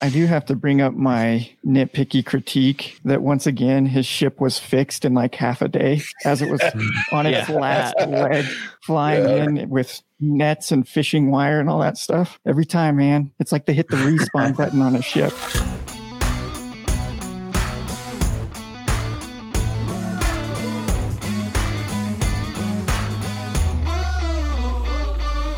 I do have to bring up my nitpicky critique that once again, his ship was fixed in like half a day as it was on its last leg, flying in with nets and fishing wire and all that stuff. Every time, man, it's like they hit the respawn button on a ship.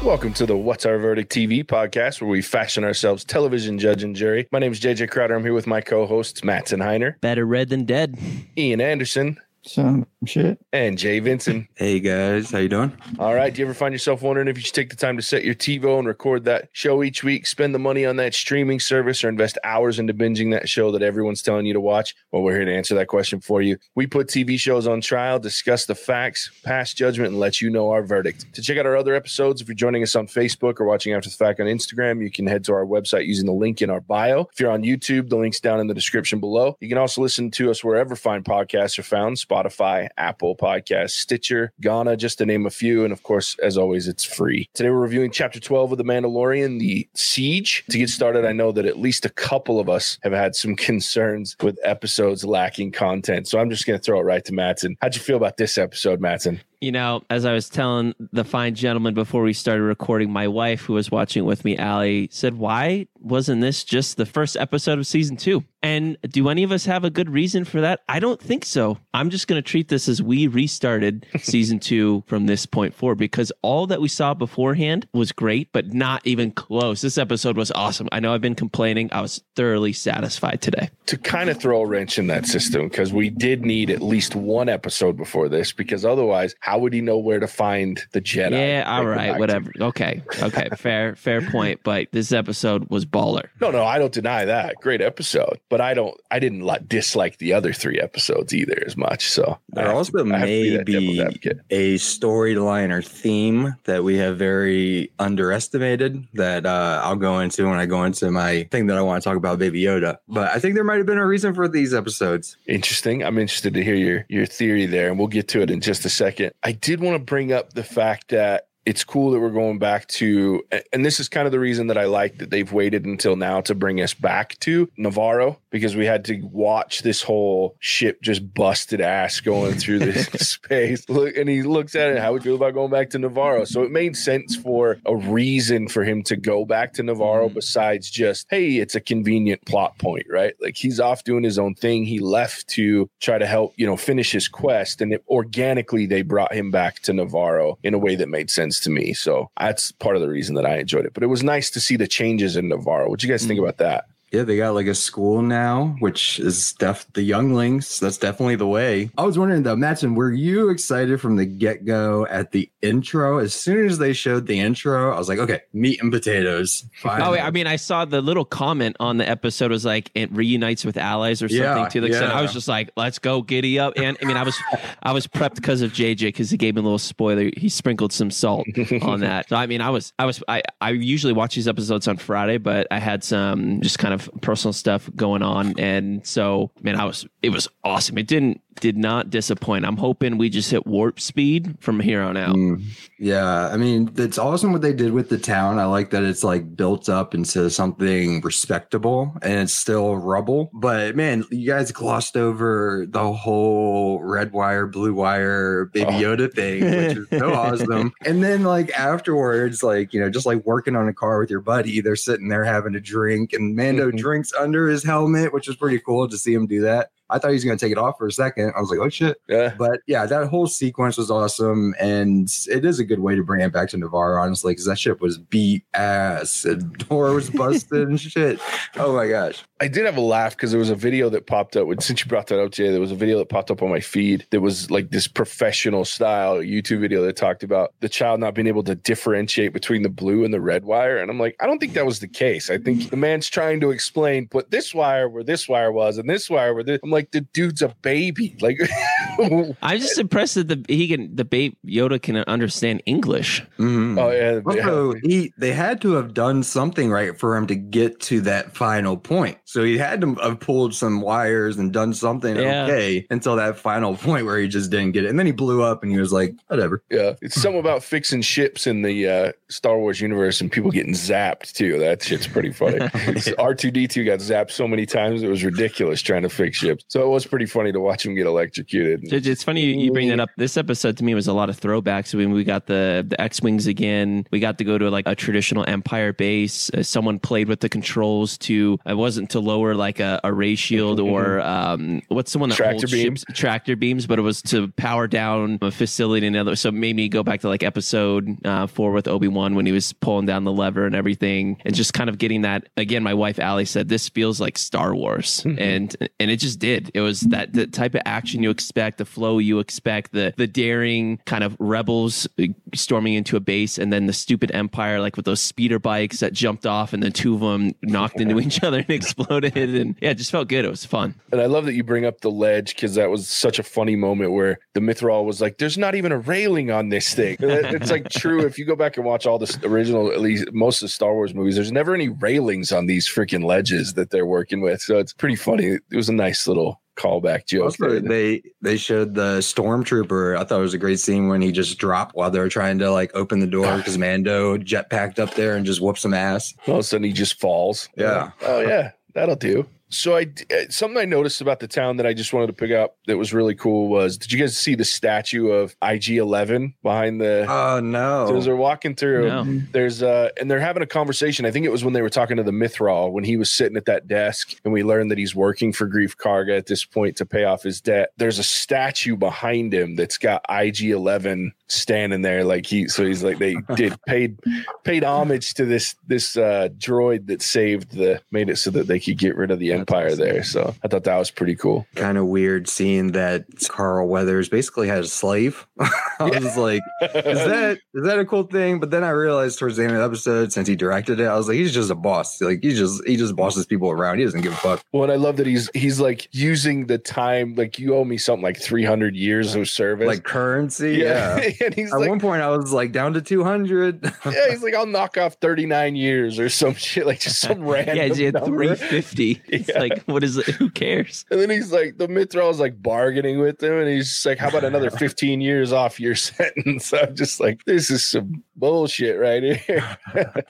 Welcome to the What's Our Verdict TV podcast, where we fashion ourselves television judge and jury. My name is JJ Crowder. I'm here with my co-hosts, Mats and Heiner. Better red than dead. Ian Anderson. Some shit. And Jay Vincent. Hey, guys. How you doing? All right. Do you ever find yourself wondering if you should take the time to set your TiVo and record that show each week, spend the money on that streaming service, or invest hours into binging that show that everyone's telling you to watch? Well, we're here to answer that question for you. We put TV shows on trial, discuss the facts, pass judgment, and let you know our verdict. To check out our other episodes, if you're joining us on Facebook or watching After the Fact on Instagram, you can head to our website using the link in our bio. If you're on YouTube, the link's down in the description below. You can also listen to us wherever fine podcasts are found. Spotify, Apple Podcasts, Stitcher, Ghana, just to name a few. And of course, as always, it's free. Today, we're reviewing Chapter 12 of The Mandalorian, The Siege. To get started, I know that at least a couple of us have had some concerns with episodes lacking content. So I'm just going to throw it right to Matson. How'd you feel about this episode, Matson? You know, as I was telling the fine gentleman before we started recording, my wife, who was watching with me, Allie, said, why wasn't this just the first episode of season 2? And do any of us have a good reason for that? I don't think so. I'm just going to treat this as we restarted season 2 from this point forward, because all that we saw beforehand was great, but not even close. This episode was awesome. I know I've been complaining. I was thoroughly satisfied today. To kind of throw a wrench in that system, because we did need at least one episode before this, because otherwise... how would he know where to find the Jedi? Yeah, all right, whatever. Okay, fair point. But this episode was baller. No, I don't deny that. Great episode. But I didn't dislike the other three episodes either as much. So there also may be a storyline or theme that we have very underestimated that I'll go into when I go into my thing that I want to talk about, Baby Yoda. But I think there might have been a reason for these episodes. Interesting. I'm interested to hear your theory there, and we'll get to it in just a second. I did want to bring up the fact that it's cool that we're going back to, and this is kind of the reason that I like that they've waited until now to bring us back to Navarro, because we had to watch this whole ship just busted ass going through this space. Look, and he looks at it, how we feel about going back to Navarro. So it made sense for a reason for him to go back to Navarro besides just, hey, it's a convenient plot point, right? Like, he's off doing his own thing. He left to try to help, finish his quest. And organically, they brought him back to Navarro in a way that made sense to me. So that's part of the reason that I enjoyed it. But it was nice to see the changes in Navarro. What do you guys think about that? Yeah, they got like a school now, which is the younglings. That's definitely the way. I was wondering though, Matson, were you excited from the get-go at the intro? As soon as they showed the intro, I was like, okay, meat and potatoes. Fine. Oh, I mean, I saw the little comment on the episode was like, it reunites with allies or something to the extent. I was just like, let's go, giddy up. And I mean, I was prepped because of JJ, because he gave me a little spoiler. He sprinkled some salt on that. So I mean, I usually watch these episodes on Friday, but I had some just kind of personal stuff going on, and so man, it was awesome. It did not disappoint. I'm hoping we just hit warp speed from here on out. Yeah, I mean, it's awesome what they did with the town. I like that it's like built up into something respectable, and it's still rubble. But man, you guys glossed over the whole red wire, blue wire, Baby Yoda thing, which is so awesome. And then like afterwards, like, just like working on a car with your buddy, they're sitting there having a drink, and Mando drinks under his helmet, which was pretty cool to see him do that. I thought he was going to take it off for a second. I was like, oh, shit. Yeah. But yeah, that whole sequence was awesome. And it is a good way to bring it back to Navarro, honestly, because that ship was beat ass and door was busted and shit. Oh, my gosh. I did have a laugh because there was a video that popped up. Since you brought that up, Jay, there was a video that popped up on my feed that was like this professional style YouTube video that talked about the child not being able to differentiate between the blue and the red wire. And I'm like, I don't think that was the case. I think the man's trying to explain, put this wire where this wire was and this wire where this. I'm like, the dude's a baby. Like, I'm just impressed that the Baby Yoda can understand English. Mm. Oh yeah. Also, they had to have done something right for him to get to that final point. So he had to have pulled some wires and done something okay until that final point where he just didn't get it. And then he blew up and he was like, whatever. Yeah. It's something about fixing ships in the Star Wars universe and people getting zapped too. That shit's pretty funny. R2-D2 got zapped so many times. It was ridiculous trying to fix ships. So it was pretty funny to watch him get electrocuted. It's funny you bring that up. This episode to me was a lot of throwbacks. I mean, we got the X-Wings again. We got to go to like a traditional Empire base. Someone played with the controls to, it wasn't to lower like a ray shield or what's the one that holds ships? Tractor beams, but it was to power down a facility and other. So it made me go back to like episode 4 with Obi-Wan when he was pulling down the lever and everything, and just kind of getting that again. My wife Allie said this feels like Star Wars, and it just did. It was that the type of action you expect, the flow you expect, the daring kind of rebels storming into a base, and then the stupid Empire like with those speeder bikes that jumped off and the two of them knocked into each other and exploded, and yeah, it just felt good. It was fun. And I love that you bring up the ledge, because that was such a funny moment where the Mithral was like, there's not even a railing on this thing. It's like true. If you go back and watch all the original, at least most of the Star Wars movies, there's never any railings on these freaking ledges that they're working with. So it's pretty funny. It was a nice little callback joke. Also, they showed the Stormtrooper. I thought it was a great scene when he just dropped while they were trying to like open the door because Mando jetpacked up there and just whooped some ass. All of a sudden he just falls. Yeah. Oh yeah, that'll do. So something I noticed about the town that I just wanted to pick up that was really cool was, did you guys see the statue of IG-11 behind the... Oh, no. So as they're walking through, there's and they're having a conversation. I think it was when they were talking to the Mithral, when he was sitting at that desk, and we learned that he's working for Greef Karga at this point to pay off his debt. There's a statue behind him that's got IG-11 standing there. Like he's like, they did paid homage to this droid that made it so that they could get rid of the Empire there. So I thought that was pretty cool. Kind of weird seeing that Carl Weathers basically had a slave. I was like, is that a cool thing? But then I realized towards the end of the episode, since he directed it, I was like, he's just a boss. Like he just bosses people around. He doesn't give a fuck. Well, and I love that he's like using the time, like you owe me something like 300 years of service, like currency. Yeah. And he's at one point I was like down to 200. Yeah, he's like, I'll knock off 39 years or some shit, like just some random. Yeah, he had 350. It's like, what is it? Who cares? And then he's like, the Mithral's like bargaining with him, and he's just like, how about another 15 years off your sentence? I'm just like, this is some bullshit right here.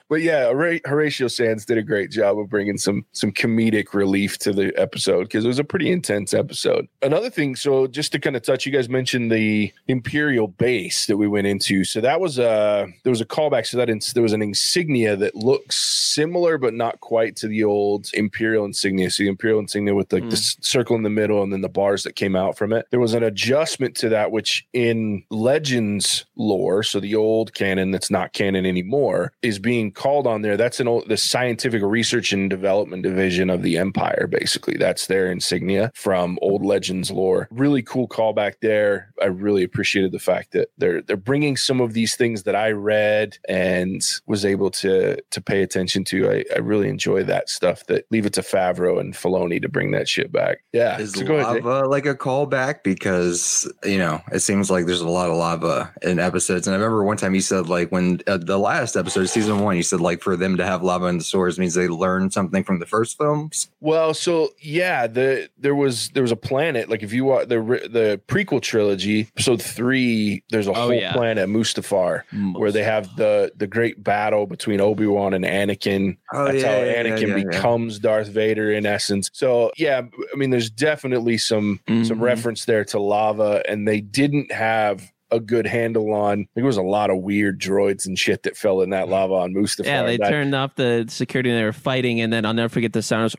But yeah, Horatio Sands did a great job of bringing some comedic relief to the episode, because it was a pretty intense episode. Another thing, so just to kind of touch, you guys mentioned the Imperial base that we went into. So that was there was a callback. So that there was an insignia that looks similar, but not quite to the old Imperial insignia. So the Imperial insignia with like the circle in the middle and then the bars that came out from it. There was an adjustment to that, which in Legends lore, so the old canon that's not canon anymore, is being called on there. That's the scientific research and development division of the Empire, basically. That's their insignia from old Legends lore. Really cool callback there. I really appreciated the fact that they're bringing some of these things that I read and was able to pay attention to. I really enjoy that stuff. That leave it to Favreau and Filoni to bring that shit back. Yeah, is lava like a callback? Because you know, it seems like there's a lot of lava in episodes. And I remember one time he said, like, when the last episode, season 1, he said, like, for them to have lava in the swords means they learned something from the first films. Well, so yeah, there was a planet. Like if you watch the prequel trilogy, episode 3, there's a whole planet, Mustafar, where they have the great battle between Obi-Wan and Anakin. That's how Anakin becomes Darth Vader in essence. So yeah, I mean, there's definitely some reference there to lava, and they didn't have a good handle on. I think there was a lot of weird droids and shit that fell in that lava on Mustafar. Yeah, they turned off the security and they were fighting, and then I'll never forget the sound.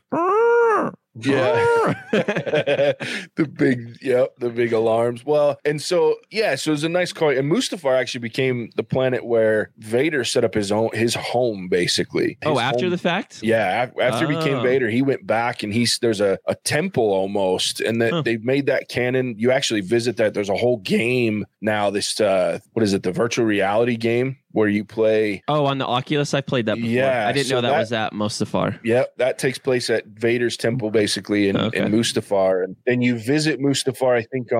Yeah. the big alarms. Well, and so yeah, so it was a nice call. And Mustafar actually became the planet where Vader set up his home, basically. After the fact? Yeah, after he became Vader, he went back, and there's a temple almost, and that they've made that canon. You actually visit that. There's a whole game now. This what is it? The virtual reality game, where you play... Oh, on the Oculus? I played that before. Yeah, I didn't know that was at Mustafar. Yeah, that takes place at Vader's temple, basically, in Mustafar. And then you visit Mustafar, I think,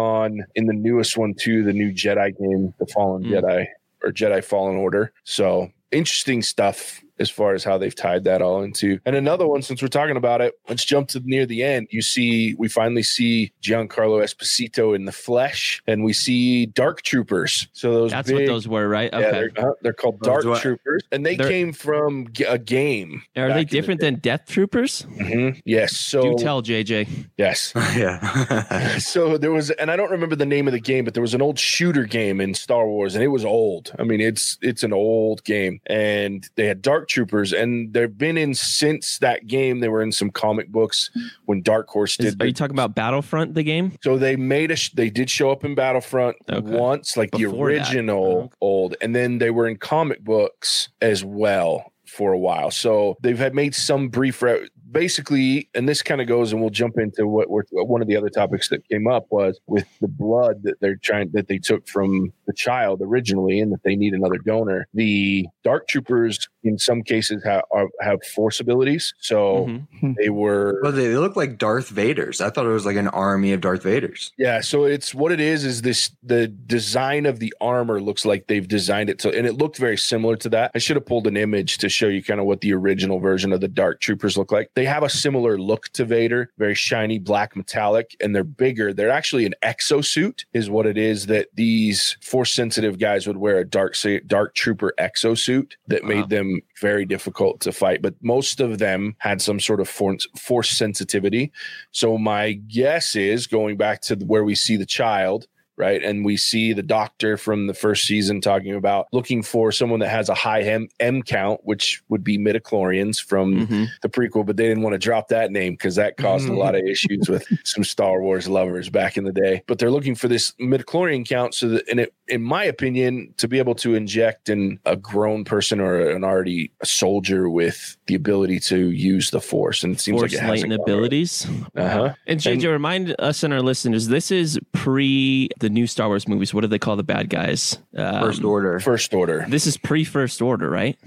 in the newest one, too, the new Jedi game, The Fallen Jedi, or Jedi Fallen Order. So, interesting stuff as far as how they've tied that all into. And another one, since we're talking about it, let's jump to near the end. We finally see Giancarlo Esposito in the flesh, and we see Dark Troopers. So that's what those were, right? Okay. Yeah, they're called Dark Troopers, and they came from a game. Are they different than Death Troopers? Mm-hmm. Yes. So do tell, JJ. Yes. Yeah. So there was, and I don't remember the name of the game, but there was an old shooter game in Star Wars, and it was old. I mean, it's an old game, and they had Dark Troopers, and they've been in since that game. They were in some comic books when Dark Horse did. Are you talking about Battlefront, the game? So they made they did show up in Battlefront once, like before the original old, and then they were in comic books as well for a while. So they've had made some brief basically, and this kind of goes, and we'll jump into one of the other topics that came up was with the blood that they took from the child originally, and that they need another donor. The Dark Troopers in some cases have force abilities, so they were. Well, they look like Darth Vaders. I thought it was like an army of Darth Vaders. Yeah, so it's what it is this the design of the armor looks like they've designed it and it looked very similar to that. I should have pulled an image to show you kind of what the original version of the Dark Troopers look like. They have a similar look to Vader, very shiny black metallic, and they're bigger. They're actually an exosuit is what it is, that these force sensitive guys would wear a dark trooper exosuit that made them very difficult to fight. But most of them had some sort of force sensitivity. So my guess is, going back to where we see the child, right? And we see the doctor from the first season talking about looking for someone that has a high M count, which would be midichlorians from the prequel, but they didn't want to drop that name because that caused a lot of issues with some Star Wars lovers back in the day. But they're looking for this midichlorian count so that, and it, in my opinion, to be able to inject a grown person or a soldier with the ability to use the force. And it seems like it has abilities. And JJ, remind us and our listeners, this is pre the new Star Wars movies. What do they call the bad guys? First Order. First Order. This is pre-First Order, right?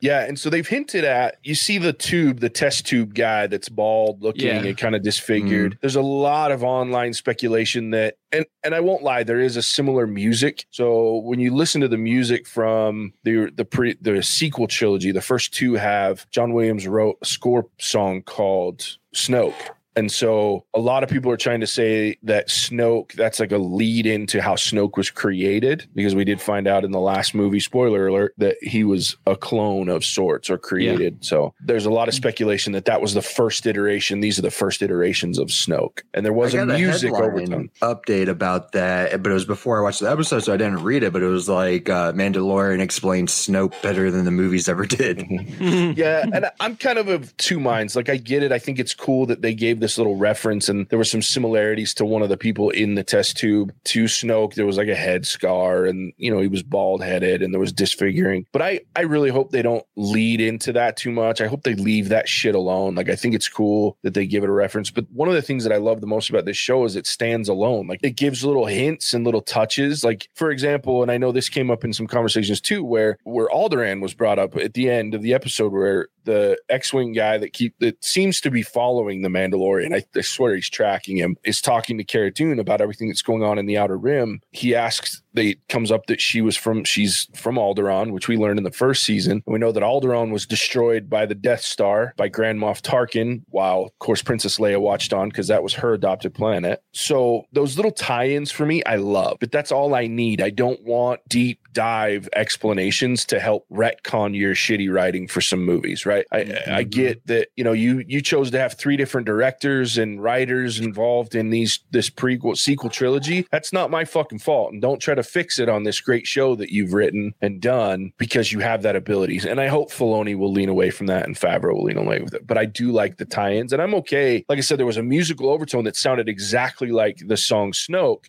Yeah, and so they've hinted at, you see the test tube guy that's bald looking and kind of disfigured. There's a lot of online speculation that, and I won't lie, there is a similar music. So when you listen to the music from the sequel trilogy, the first two have, John Williams wrote a score song called Snoke. And so a lot of people are trying to say that Snoke, that's like a lead into how Snoke was created, because we did find out in the last movie, spoiler alert, that he was a clone of sorts or created. Yeah. So there's a lot of speculation that was the first iteration. These are the first iterations of Snoke. And there was a music overtone update about that, but it was before I watched the episode, so I didn't read it, but it was like Mandalorian explained Snoke better than the movies ever did. Yeah. And I'm kind of two minds. Like, I get it. I think it's cool that they gave this little reference, and there were some similarities to one of the people in the test tube to Snoke. There was like a head scar, and he was bald headed, and there was disfiguring. But I really hope they don't lead into that too much. I hope they leave that shit alone. Like, I think it's cool that they give it a reference, but one of the things that I love the most about this show is it stands alone. Like, it gives little hints and little touches. Like, for example, and I know this came up in some conversations too, where Alderaan was brought up at the end of the episode, where the X-Wing guy that seems to be following the Mandalorian, I swear he's tracking him, is talking to Cara Dune about everything that's going on in the Outer Rim. He asks, it comes up that she's from Alderaan, which we learned in the first season. We know that Alderaan was destroyed by the Death Star by Grand Moff Tarkin, while, of course, Princess Leia watched on, because that was her adopted planet. So those little tie-ins for me, I love, but that's all I need. I don't want deep dive explanations to help retcon your shitty writing for some movies, right? I get that, you chose to have three different directors and writers involved in this sequel trilogy. That's not my fucking fault, and don't try to fix it on this great show that you've written and done, because you have that ability. And I hope Filoni will lean away from that, and Favreau will lean away with it. But I do like the tie-ins, and I'm okay. Like I said, there was a musical overtone that sounded exactly like the song Snoke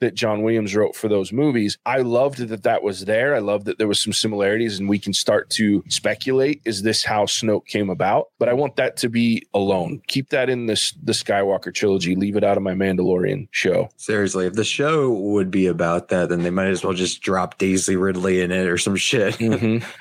that John Williams wrote for those movies. I loved that was there. I loved that there was some similarities, and we can start to speculate, is this how Snoke came about? But I want that to be alone. Keep that in the Skywalker trilogy. Leave it out of my Mandalorian show. Seriously, if the show would be about that, then they might as well just drop Daisy Ridley in it or some shit.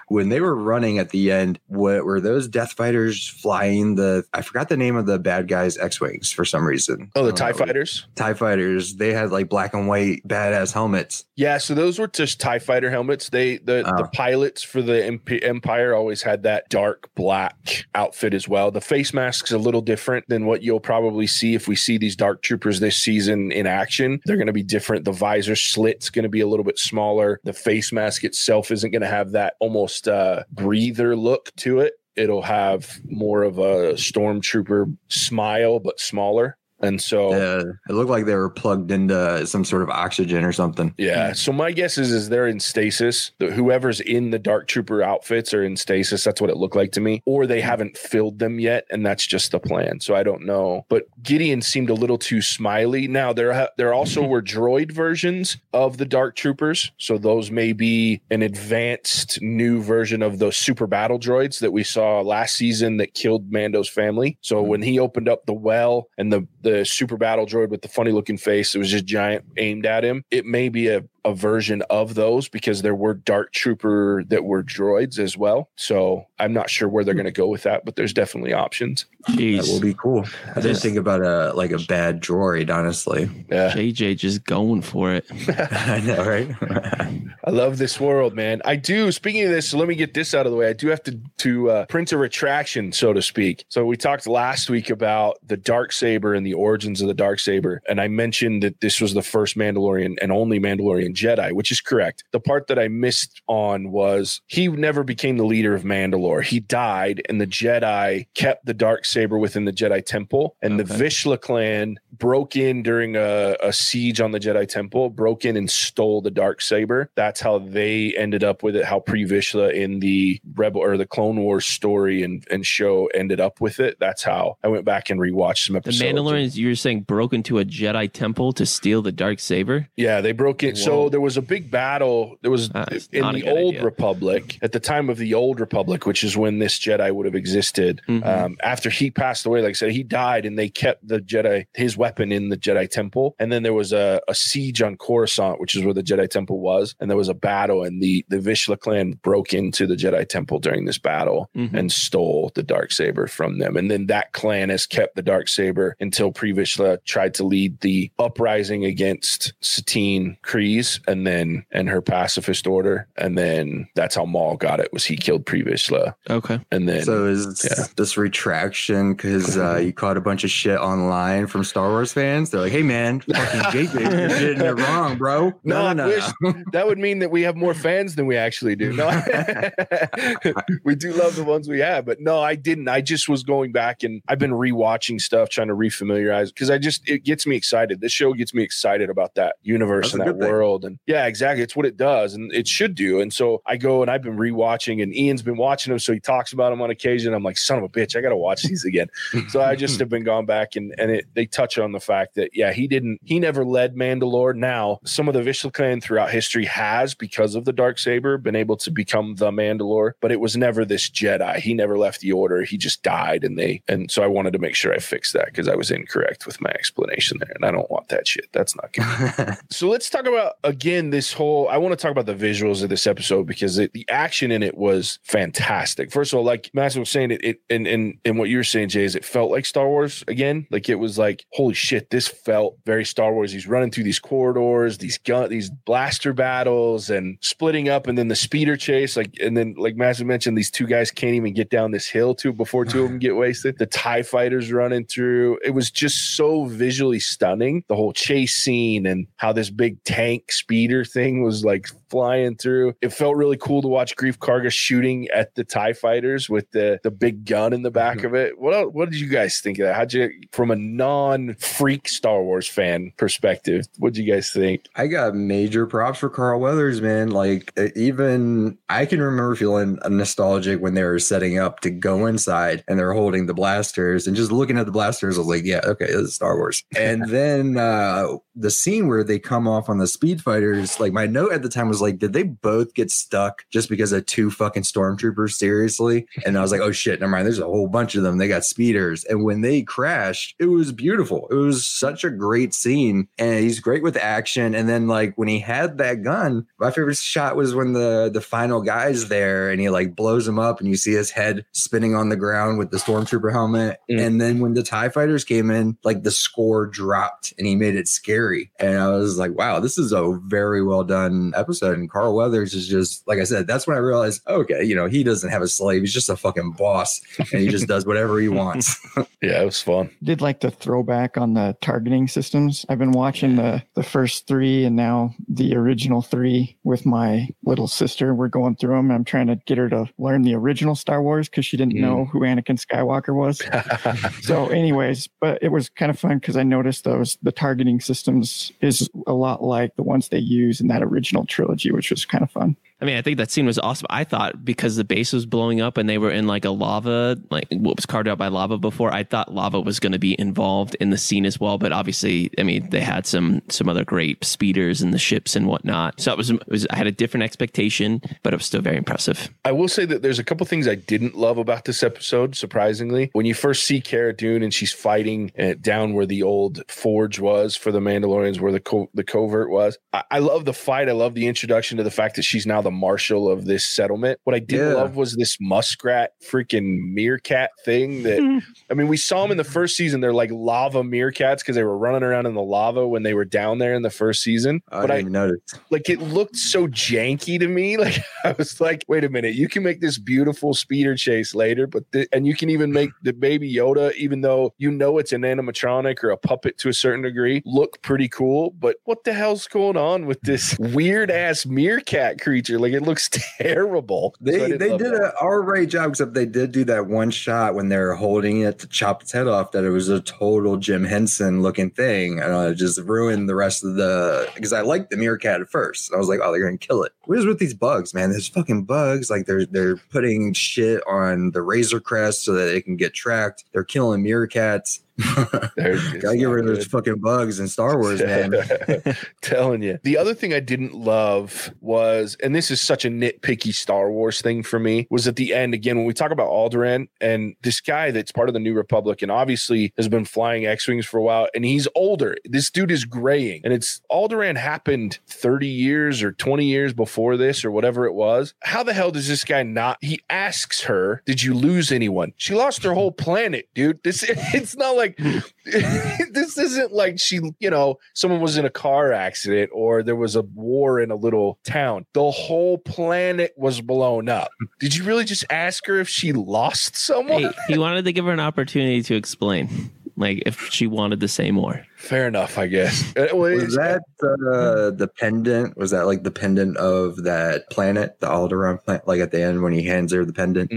When they were running at the end, what were those Death Fighters flying I forgot the name of the bad guys' X-Wings for some reason. Oh, the TIE fighters? TIE fighters. They had like black and own weight badass helmets. Yeah, so those were just TIE fighter helmets. The pilots for the Empire always had that dark black outfit as well. The face mask's a little different than what you'll probably see if we see these Dark Troopers this season in action. They're going to be different. The visor slit's going to be a little bit smaller. The face mask itself isn't going to have that almost breather look to it. It'll have more of a Stormtrooper smile, but smaller. And so it looked like they were plugged into some sort of oxygen or something. Yeah. So my guess is they're in stasis. Whoever's in the Dark Trooper outfits are in stasis. That's what it looked like to me. Or they haven't filled them yet. And that's just the plan. So I don't know. But Gideon seemed a little too smiley. Now, there also were droid versions of the Dark Troopers. So those may be an advanced new version of those super battle droids that we saw last season that killed Mando's family. So when he opened up the well and the super battle droid with the funny looking face, it was just giant, aimed at him. It may be a version of those, because there were Dark Trooper that were droids as well. So I'm not sure where they're going to go with that, but there's definitely options. Jeez. That will be cool. I didn't think about a bad droid, honestly. Yeah. JJ just going for it. I know, right? I love this world, man. I do. Speaking of this, so let me get this out of the way. I do have to print a retraction, so to speak. So we talked last week about the Darksaber and the origins of the Darksaber. And I mentioned that this was the first Mandalorian and only Mandalorian Jedi, which is correct. The part that I missed on was he never became the leader of Mandalore. He died, and the Jedi kept the Darksaber within the Jedi Temple. And the Vizsla clan broke in during a siege on the Jedi Temple, broke in and stole the Darksaber. That's how they ended up with it, how Pre-Vizsla in the Rebel or the Clone Wars story and show ended up with it. That's how I went back and rewatched some episodes. The Mandalorians, you were saying, broke into a Jedi Temple to steal the Darksaber? Yeah, they broke in. Whoa. So there was a big battle. There was in the Old Republic, at the time of the Old Republic, which is when this Jedi would have existed. Mm-hmm. After he passed away, like I said, he died, and they kept the Jedi, his weapon, in the Jedi Temple. And then there was a siege on Coruscant, which is where the Jedi Temple was. And there was a battle, and the Vizsla clan broke into the Jedi Temple during this battle and stole the Darksaber from them. And then that clan has kept the Darksaber until Pre-Vizsla tried to lead the uprising against Satine Kryze, and her pacifist order, and then that's how Maul got it. Was he killed Pre-Vizsla? Okay, and then so is this retraction because you caught a bunch of shit online from Star Wars fans? They're like, "Hey man, fucking JJ, you're getting it wrong, bro." No. That would mean that we have more fans than we actually do. No, we do love the ones we have, but no, I didn't. I just was going back and I've been rewatching stuff, trying to refamiliarize, because it gets me excited. This show gets me excited about that universe and that world. And yeah, exactly. It's what it does, and it should do. And so I go and I've been rewatching, and Ian's been watching them, so he talks about them on occasion. I'm like, son of a bitch, I got to watch these again. So I just have been gone back, and they touch on the fact that, yeah, he never led Mandalore. Now, some of the Vizsla clan throughout history has, because of the Darksaber, been able to become the Mandalore, but it was never this Jedi. He never left the order. He just died, and so I wanted to make sure I fixed that, because I was incorrect with my explanation there, and I don't want that shit. That's not good. So let's talk about again, I want to talk about the visuals of this episode, because the action in it was fantastic. First of all, like Max was saying, it and what you were saying, Jay, is it felt like Star Wars again. Like it was like, holy shit, this felt very Star Wars. He's running through these corridors, these blaster battles, and splitting up, and then the speeder chase. Like, and then like Max mentioned, these two guys can't even get down this hill before two of them get wasted. The TIE fighters running through. It was just so visually stunning. The whole chase scene and how this big tank speeder thing was like flying through. It felt really cool to watch Greef Karga shooting at the TIE fighters with the big gun in the back of it. What did you guys think of that? From a non-freak Star Wars fan perspective, what did you guys think? I got major props for Carl Weathers, man. Like, even I can remember feeling nostalgic when they were setting up to go inside and they're holding the blasters, and just looking at the blasters, I was like, yeah, okay, this is Star Wars. And then the scene where they come off on the speed fighters, like my note at the time was like, did they both get stuck just because of two fucking stormtroopers? Seriously? And I was like, oh shit, never mind. There's a whole bunch of them. They got speeders. And when they crashed, it was beautiful. It was such a great scene. And he's great with action. And then like when he had that gun, my favorite shot was when the final guy's there and he like blows him up and you see his head spinning on the ground with the stormtrooper helmet. Mm. And then when the TIE fighters came in, like the score dropped and he made it scary. And I was like, wow, this is a very well done episode. And Carl Weathers is just, like I said, that's when I realized, okay, you know, he doesn't have a slave. He's just a fucking boss and he just does whatever he wants. Yeah, it was fun. Did like the throwback on the targeting systems. I've been watching the first three and now the original three with my little sister. We're going through them. I'm trying to get her to learn the original Star Wars because she didn't know who Anakin Skywalker was. So anyways, but it was kind of fun because I noticed the targeting systems is a lot like the ones they use in that original trilogy, which was kind of fun. I mean, I think that scene was awesome. I thought because the base was blowing up and they were in like a lava, like what was carved out by lava before, I thought lava was going to be involved in the scene as well. But obviously, I mean, they had some other great speeders and the ships and whatnot. So it was I had a different expectation, but it was still very impressive. I will say that there's a couple things I didn't love about this episode, surprisingly. When you first see Cara Dune and she's fighting down where the old forge was for the Mandalorians, where the covert was. I love the fight. I love the introduction to the fact that she's now the marshal of this settlement. What I didn't love was this muskrat freaking meerkat thing that, I mean, we saw them in the first season. They're like lava meerkats because they were running around in the lava when they were down there in the first season. I didn't notice. Like, it looked so janky to me. Like, I was like, wait a minute, you can make this beautiful speeder chase later, but and you can even make the Baby Yoda, even though you know it's an animatronic or a puppet to a certain degree, look pretty cool. But what the hell's going on with this weird ass meerkat creature? Like, it looks terrible. They did an R-rated job, except they did do that one shot when they're holding it to chop its head off that it was a total Jim Henson looking thing. And it just ruined the rest of because I liked the meerkat at first. I was like, oh, they're going to kill it. What is with these bugs, man? There's fucking bugs. Like, they're putting shit on the Razor Crest so that it can get tracked. They're killing meerkats. Gotta get rid of those fucking bugs in Star Wars, man. Telling you. The other thing I didn't love was, and this is such a nitpicky Star Wars thing for me, was at the end again when we talk about Alderaan and this guy that's part of the New Republic and obviously has been flying X-Wings for a while and he's older. This dude is graying, and it's Alderaan happened 30 years or 20 years before this or whatever it was. How the hell does this guy not? He asks her, "Did you lose anyone?" She lost her whole planet, dude. It's not like. This isn't like she, you know, someone was in a car accident or there was a war in a little town. The whole planet was blown up. Did you really just ask her if she lost someone? He wanted to give her an opportunity to explain, like if she wanted to say more. Fair enough, I guess. Was that the pendant? Was that like the pendant of that planet, the Alderaan planet? Like at the end when he hands her the pendant?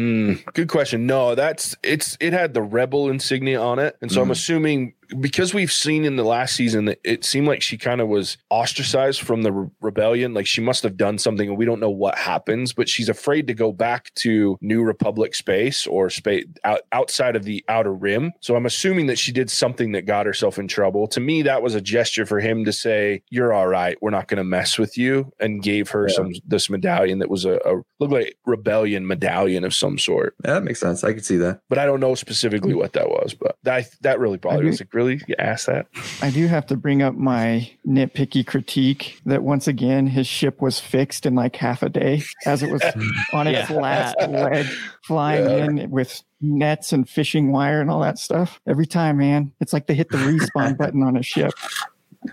Good question. No, it had the Rebel insignia on it. And so I'm assuming because we've seen in the last season that it seemed like she kind of was ostracized from the rebellion. Like she must have done something and we don't know what happens, but she's afraid to go back to New Republic space or space outside of the Outer Rim. So I'm assuming that she did something that got herself in trouble. To me, that was a gesture for him to say, "You're all right. We're not going to mess with you," and gave her this medallion that was a looked like rebellion medallion of some sort. Yeah, that makes sense. I could see that, but I don't know specifically what that was. But that really bothered me. I was like, really, you asked that? I do have to bring up my nitpicky critique that once again his ship was fixed in like half a day as it was on its last leg, flying in with nets and fishing wire and all that stuff. Every time, man, it's like they hit the respawn button on a ship.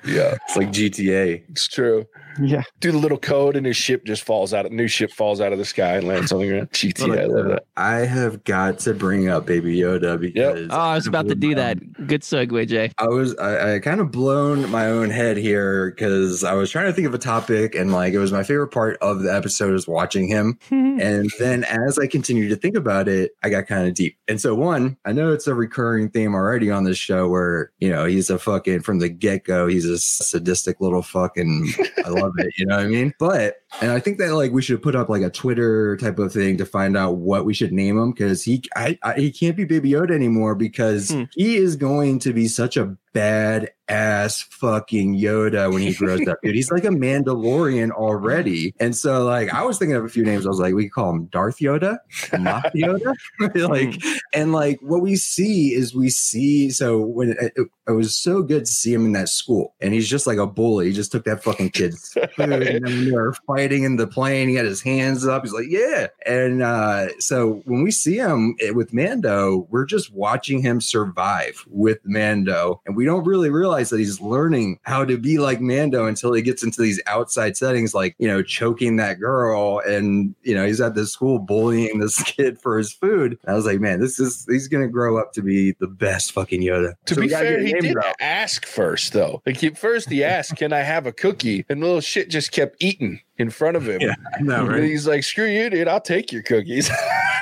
Yeah, it's like GTA. It's true. Yeah, do the little code and his ship just falls out. A new ship falls out of the sky and lands on the ground. GTA, I love that. I have got to bring up Baby Yoda because oh, I was about to do that. Good segue, Jay. I kind of blown my own head here because I was trying to think of a topic and like it was my favorite part of the episode is watching him. And then as I continued to think about it, I got kind of deep. And so one, I know it's a recurring theme already on this show where you know he's a fucking from the get go. He's a sadistic little fucking. I love it, you know what I mean? But and I think that like we should put up like a Twitter type of thing to find out what we should name him because he can't be Baby Yoda anymore because he is going to be such a badass fucking Yoda when he grows up, dude. He's like a Mandalorian already. And so, like, I was thinking of a few names. I was like, we could call him Darth Yoda, Moth Yoda. and what we see is so when it was so good to see him in that school, and he's just like a bully. He just took that fucking kid's food, and then we were fighting in the plane. He had his hands up. He's like, yeah. And so when we see him with Mando, we're just watching him survive with Mando, and we don't really realize that he's learning how to be like Mando until he gets into these outside settings, like, you know, choking that girl, and, you know, he's at the school bullying this kid for his food. And I was like, man, he's going to grow up to be the best fucking Yoda. To be fair, he did ask first, though. Like, first he asked, can I have a cookie? And the little shit just kept eating in front of him. Yeah, no, right? And he's like, screw you, dude, I'll take your cookies.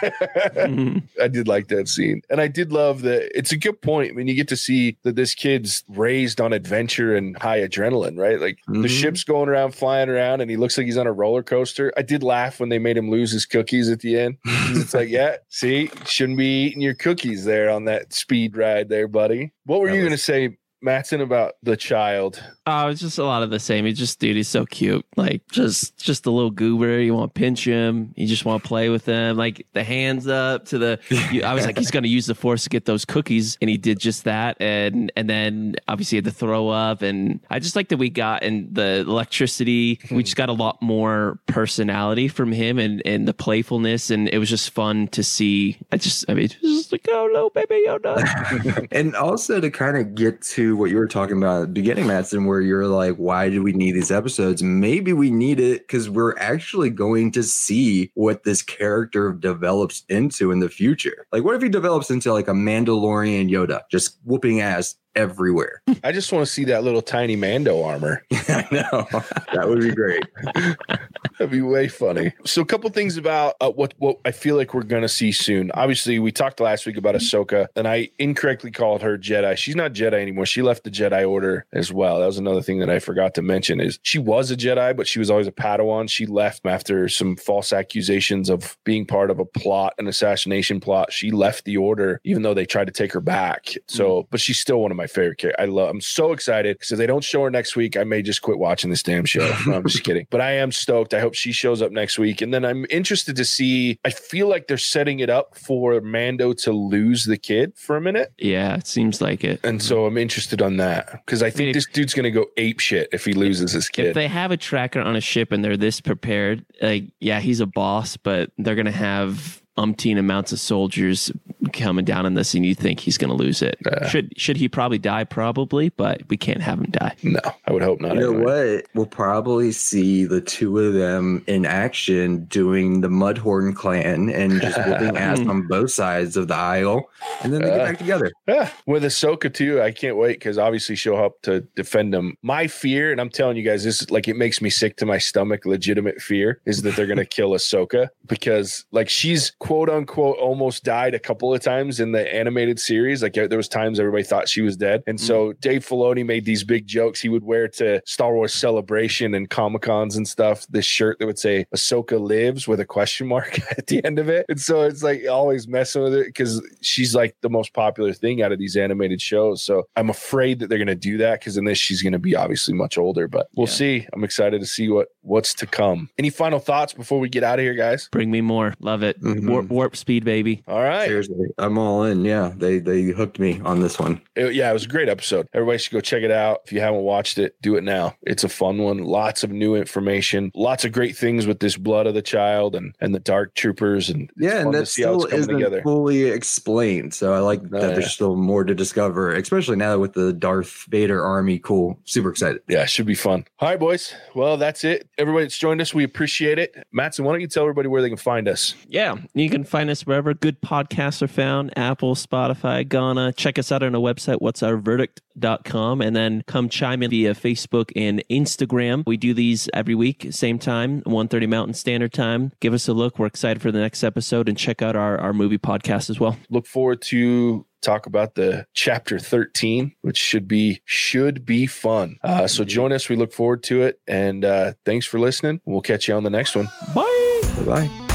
I did like that scene. And I did love that. It's a good point when you get to see that this kid's raised on adventure and high adrenaline, right? Like the ship's going around, flying around, and he looks like he's on a roller coaster. I did laugh when they made him lose his cookies at the end. It's like, yeah, see, shouldn't be eating your cookies there on that speed ride there, buddy. What were you going to say, Matson, about the child? Oh, it's just a lot of the same. He's just, dude, he's so cute. Like, just a little goober. You want to pinch him. You just want to play with him. Like, the hands up to the... I was like, he's going to use the force to get those cookies. And he did just that. And then, obviously, he had to throw up. And I just like that we got in the electricity. We just got a lot more personality from him and the playfulness. And it was just fun to see. Just like, oh, no, baby, you're done. And also to kind of get to what you were talking about at the beginning, Madsen, where you're like, why do we need these episodes? Maybe we need it because we're actually going to see what this character develops into in the future. Like, what if he develops into like a Mandalorian Yoda, just whooping ass everywhere? I just want to see that little tiny Mando armor. I know. That would be great. That'd be way funny. So a couple things about what I feel like we're going to see soon. Obviously, we talked last week about Ahsoka, and I incorrectly called her Jedi. She's not Jedi anymore. She left the Jedi Order as well. That was another thing that I forgot to mention is she was a Jedi, but she was always a Padawan. She left after some false accusations of being part of a plot, an assassination plot. She left the Order, even though they tried to take her back. So, but she's still one of my favorite character. I'm so excited because if they don't show her next week, I may just quit watching this damn show. No, I'm just kidding. But I am stoked. I hope she shows up next week. And then I'm interested to see, I feel like they're setting it up for Mando to lose the kid for a minute. Yeah, it seems like it. And so I'm interested on that because I think this dude's going to go ape shit if he loses his kid. If they have a tracker on a ship and they're this prepared, like, yeah, he's a boss, but they're going to have umpteen amounts of soldiers coming down on this, and you think he's going to lose it. Should he probably die? Probably, but we can't have him die. No, I would hope not. You know what? We'll probably see the two of them in action doing the Mudhorn clan and just whipping ass on both sides of the aisle, and then they get back together. With Ahsoka too, I can't wait because obviously she'll help to defend them. My fear, and I'm telling you guys, this is like, it makes me sick to my stomach, legitimate fear, is that they're going to kill Ahsoka because like she's quote unquote almost died a couple of times in the animated series. Like there was times everybody thought she was dead. And so Dave Filoni made these big jokes he would wear to Star Wars Celebration and Comic-Cons and stuff. This shirt that would say Ahsoka lives with a question mark at the end of it. And so it's like always messing with it because she's like the most popular thing out of these animated shows. So I'm afraid that they're going to do that because in this, she's going to be obviously much older, but we'll see. I'm excited to see what's to come. Any final thoughts before we get out of here, guys? Bring me more. Love it. Mm-hmm. Warp speed, baby. All right. Seriously, I'm all in. Yeah, they hooked me on this one. It was a great episode. Everybody should go check it out. If you haven't watched it, do it now. It's a fun one. Lots of new information. Lots of great things with this blood of the child and the Dark Troopers. And yeah, and that still isn't fully explained. So I like that there's still more to discover, especially now with the Darth Vader army. Cool. Super excited. Yeah, it should be fun. All right, boys. Well, that's it. Everybody that's joined us, we appreciate it. Matson, why don't you tell everybody where they can find us? Yeah. You can find us wherever good podcasts are found, Apple, Spotify, Ghana. Check us out on our website, whatsourverdict.com, and then come chime in via Facebook and Instagram. We do these every week, same time, 1:30 Mountain Standard Time. Give us a look. We're excited for the next episode, and check out our movie podcast as well. Look forward to talk about the chapter 13, which should be fun. So join us. We look forward to it. And thanks for listening. We'll catch you on the next one. Bye. Bye-bye.